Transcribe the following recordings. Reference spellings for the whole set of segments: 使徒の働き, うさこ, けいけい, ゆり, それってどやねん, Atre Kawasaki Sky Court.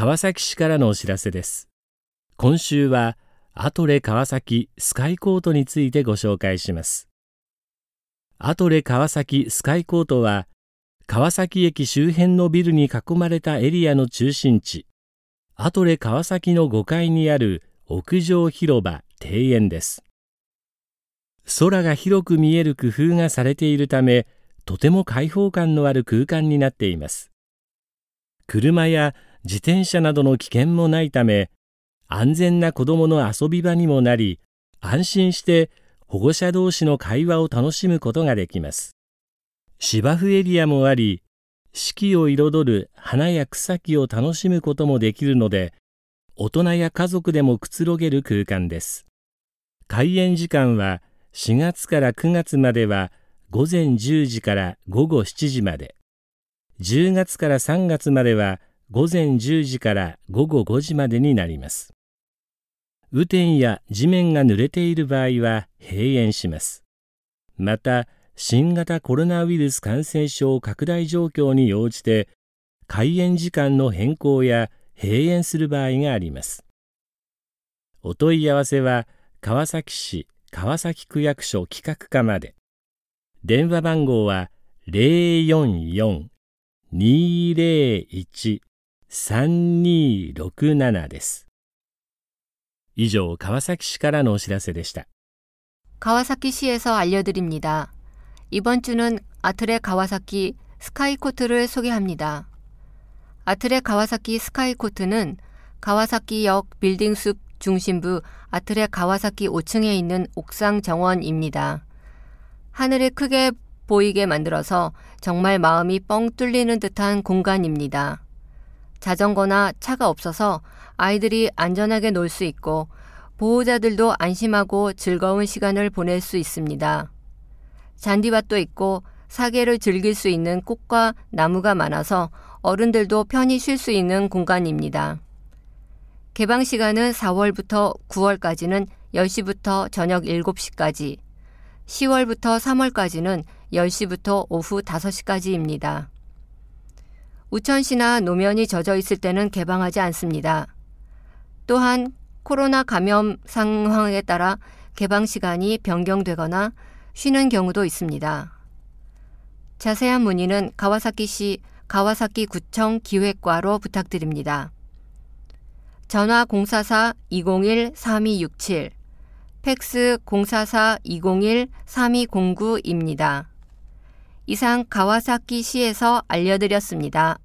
川崎市からのお知らせです。今週はAtre Kawasaki Sky Courtについてご紹介します。Atre Kawasaki Sky Courtは川崎駅周辺のビルに囲まれたエリアの中心地、Atre Kawasakiの5階にある屋上広場庭園です。空が広く見える工夫がされているため、とても開放感のある空間になっています。車や自転車などの危険もないため、安全な子どもの遊び場にもなり、安心して保護者同士の会話を楽しむことができます。芝生エリアもあり、四季を彩る花や草木を楽しむこともできるので、大人や家族でもくつろげる空間です。開園時間は4月から9月までは午前10時から午後7時まで、10月から3月までは午前10時から午後5時までになります。雨天や地面が濡れている場合は閉園します。また、新型コロナウイルス感染症拡大状況に応じて開園時間の変更や閉園する場合があります。お問い合わせは川崎市川崎区役所企画課まで。電話番号は044-201-3267です。以上、川崎市からのお知らせでした。川崎시에서 알려드립니다. 이번 주는 아트레 가와사키 스카이 코트를 소개합니다. 아트레 가와사키 스카이 코트는 가와사키역 빌딩숲 중심부 아트레 가와사키 5층에 있는 옥상 정원입니다. 하늘이 크게 보이게 만들어서 정말 마음이 뻥 뚫리는 듯한 공간입니다. 자전거나 차가 없어서 아이들이 안전하게 놀 수 있고, 보호자들도 안심하고 즐거운 시간을 보낼 수 있습니다. 잔디밭도 있고 사계를 즐길 수 있는 꽃과 나무가 많아서 어른들도 편히 쉴 수 있는 공간입니다. 개방 시간은 4월부터 9월까지는 10시부터 저녁 7시까지, 10월부터 3월까지는 10시부터 오후 5시까지입니다. 우천시나 노면이 젖어 있을 때는 개방하지 않습니다. 또한 코로나 감염 상황에 따라 개방 시간이 변경되거나 쉬는 경우도 있습니다. 자세한 문의는 가와사키시 가와사키구청 기획과로 부탁드립니다. 전화 044-201-3267, 팩스 044-201-3209입니다. 이상 가와사키시에서 알려드렸습니다.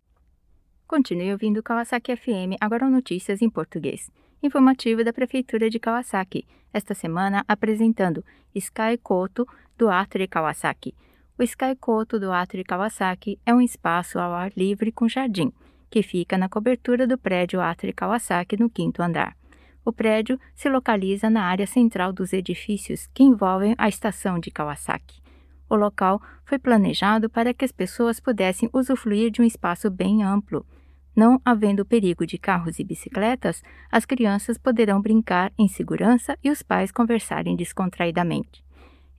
Continue ouvindo Kawasaki FM, agora notícias em português. Informativo da Prefeitura de Kawasaki, esta semana apresentando Sky Court do Atre Kawasaki. O Sky Court do Atre Kawasaki é um espaço ao ar livre com jardim, que fica na cobertura do prédio Atre Kawasaki no 5º andar. O prédio se localiza na área central dos edifícios que envolvem a estação de Kawasaki. O local foi planejado para que as pessoas pudessem usufruir de um espaço bem amplo. Não havendo perigo de carros e bicicletas, as crianças poderão brincar em segurança e os pais conversarem descontraidamente.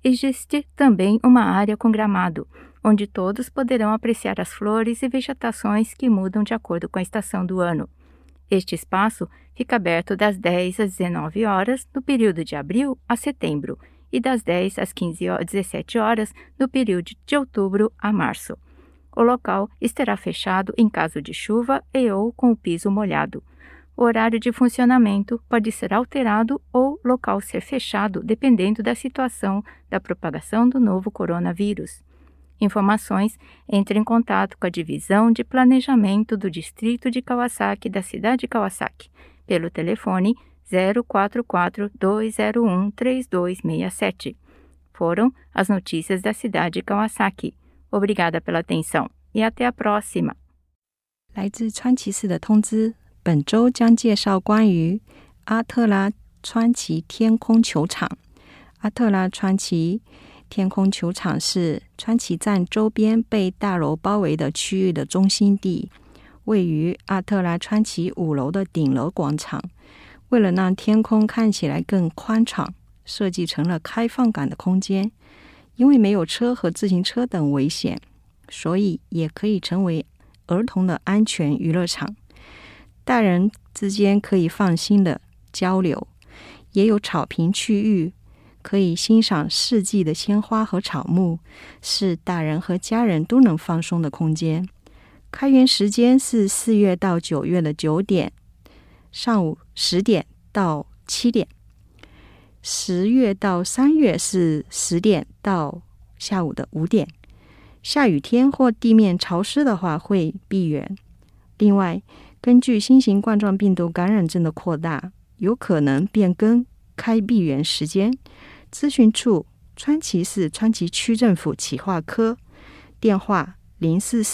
Existe também uma área com gramado, onde todos poderão apreciar as flores e vegetações que mudam de acordo com a estação do ano. Este espaço fica aberto das 10 às 19 horas no período de abril a setembro, e das 10 às 17 horas no período de outubro a março. O local estará fechado em caso de chuva e ou com o piso molhado. O horário de funcionamento pode ser alterado ou o local ser fechado dependendo da situação da propagação do novo coronavírus. Informações: entre em contato com a Divisão de Planejamento do Distrito de Kawasaki da cidade de Kawasaki pelo telefone 044-201-3267. Foram as notícias da cidade de Kawasaki. Obrigada pela atenção e até a próxima. 来自川崎市的通知，本周将介绍关于阿特拉川崎天空球场。阿特拉川崎天空球场是川崎站周边被大楼包围的区域的中心地，位于阿特拉川崎5楼的顶楼广场。为了让天空看起来更宽敞，设计成了开放感的空间。因为没有车和自行车等危险，所以也可以成为儿童的安全娱乐场。大人之间可以放心的交流，也有草坪区域，可以欣赏四季的鲜花和草木，是大人和家人都能放松的空间。开园时间是4月到9月的9点，上午10点到7点；10月到3月是10点到下午的5点。下雨天或地面潮湿的话会闭园。另外，根据新型冠状病毒感染症的扩大，有可能变更开闭园时间。咨询处川崎市川崎区政府企划科，电话044-201-3267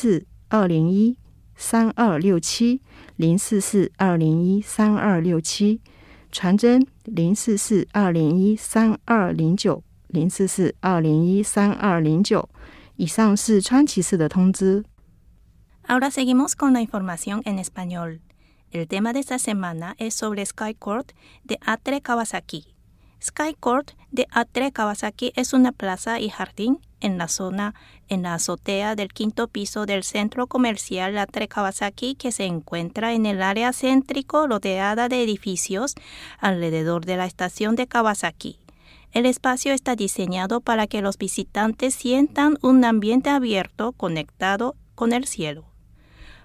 044-201-3267，传真044-201-3209 044-201-3209。以上是川崎市的通知。Ahora seguimos con la información en español. El tema de esta semana es sobre Sky Court de Atre Kawasaki. Sky Court de Atre Kawasaki es una plaza y jardín en la azotea del 5º piso del centro comercial Atre Kawasaki, que se encuentra en el área céntrico rodeada de edificios alrededor de la estación de Kawasaki. El espacio está diseñado para que los visitantes sientan un ambiente abierto conectado con el cielo,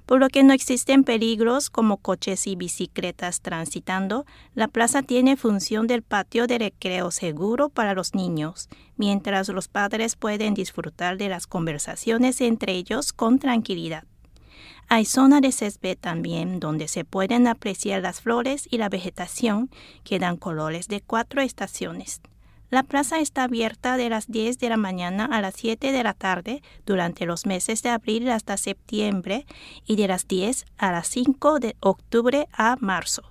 por lo que no existen peligros como coches y bicicletas transitando. La plaza tiene función del patio de recreo seguro para los niños, mientras los padres pueden disfrutar de las conversaciones entre ellos con tranquilidad. Hay zona de césped también donde se pueden apreciar las flores y la vegetación que dan colores de 4 estaciones. La plaza está abierta de las 10 de la mañana a las 7 de la tarde durante los meses de abril hasta septiembre y de las 10 a las 5 de octubre a marzo.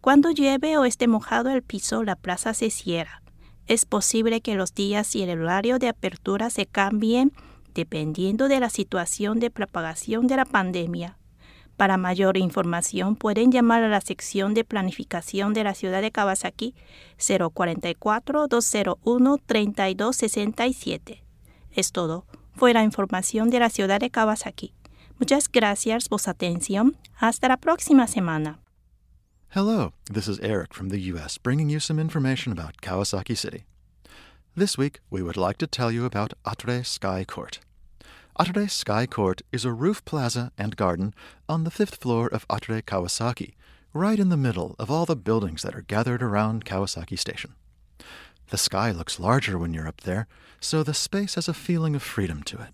Cuando llueve o esté mojado el piso, la plaza se cierra. Es posible que los días y el horario de apertura se cambien dependiendo de la situación de propagación de la pandemia. Para mayor información pueden llamar a la sección de planificación de la ciudad de Kawasaki 044-201-3267. Es todo. Fue la información de la ciudad de Kawasaki. Muchas gracias por su atención. Hasta la próxima semana. Hello, this is Eric from the U.S. bringing you some information about Kawasaki City. This week, we would like to tell you about Atre Sky Court.Atre Sky Court is a roof plaza and garden on the 5th floor of Atre Kawasaki, right in the middle of all the buildings that are gathered around Kawasaki Station. The sky looks larger when you're up there, so the space has a feeling of freedom to it.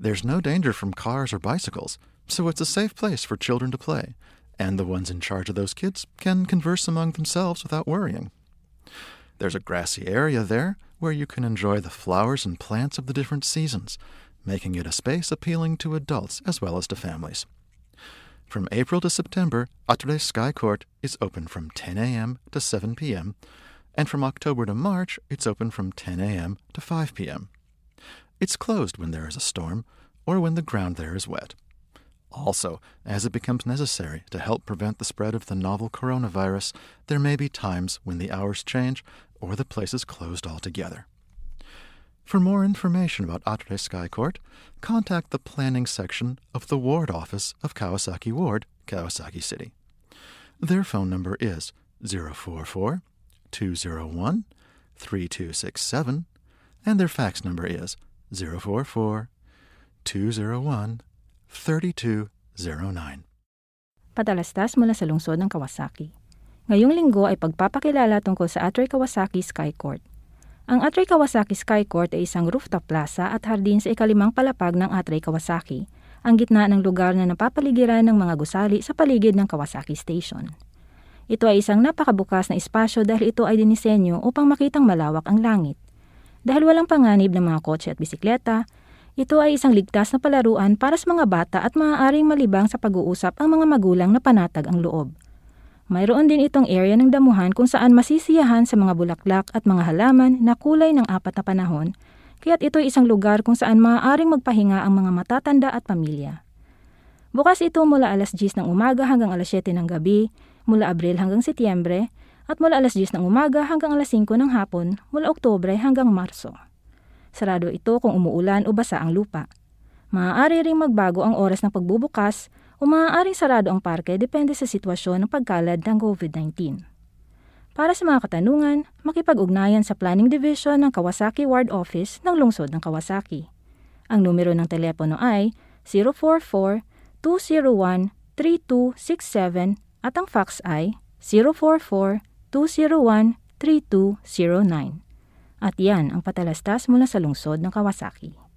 There's no danger from cars or bicycles, so it's a safe place for children to play, and the ones in charge of those kids can converse among themselves without worrying. There's a grassy area there where you can enjoy the flowers and plants of the different seasons,making it a space appealing to adults as well as to families. From April to September, Atre Sky Court is open from 10 a.m. to 7 p.m., and from October to March, it's open from 10 a.m. to 5 p.m. It's closed when there is a storm or when the ground there is wet. Also, as it becomes necessary to help prevent the spread of the novel coronavirus, there may be times when the hours change or the place is closed altogether.For more information about Atre Sky Court, contact the planning section of the ward office of Kawasaki Ward, Kawasaki City. Their phone number is 044-201-3267, and their fax number is 044-201-3209. Padalas tas mula sa lungsod ng Kawasaki. Ngayong linggo ay pagpapakilala tungkol sa Atre Kawasaki Sky Court.Ang Atre Kawasaki Sky Court ay isang rooftop plaza at hardin sa ikalimang palapag ng Atre Kawasaki, ang gitna ng lugar na napapaligiran ng mga gusali sa paligid ng Kawasaki Station. Ito ay isang napakabukas na espasyo dahil ito ay dinisenyo upang makitang malawak ang langit. Dahil walang panganib ng mga kotse at bisikleta, ito ay isang ligtas na palaruan para sa mga bata at maaaring malibang sa pag-uusap ang mga magulang na panatag ang loob.Mayroon din itong area ng damuhan kung saan masisiyahan sa mga bulaklak at mga halaman na kulay ng 4 na panahon, kaya't ito'y isang lugar kung saan maaaring magpahinga ang mga matatanda at pamilya. Bukas ito mula alas 10 ng umaga hanggang alas 7 ng gabi, mula Abril hanggang Setyembre, at mula alas 10 ng umaga hanggang alas 5 ng hapon, mula Oktubre hanggang Marso. Sarado ito kung umuulan o basa ang lupa. Maaari ring magbago ang oras ng pagbubukas o o maaaring sarado ang parke depende sa sitwasyon ng pagkalad ng COVID-19. Para sa mga katanungan, makipag-ugnayan sa Planning Division ng Kawasaki Ward Office ng Lungsod ng Kawasaki. Ang numero ng telepono ay 044-201-3267 at ang fax ay 044-201-3209. At yan ang patalastas mula sa Lungsod ng Kawasaki.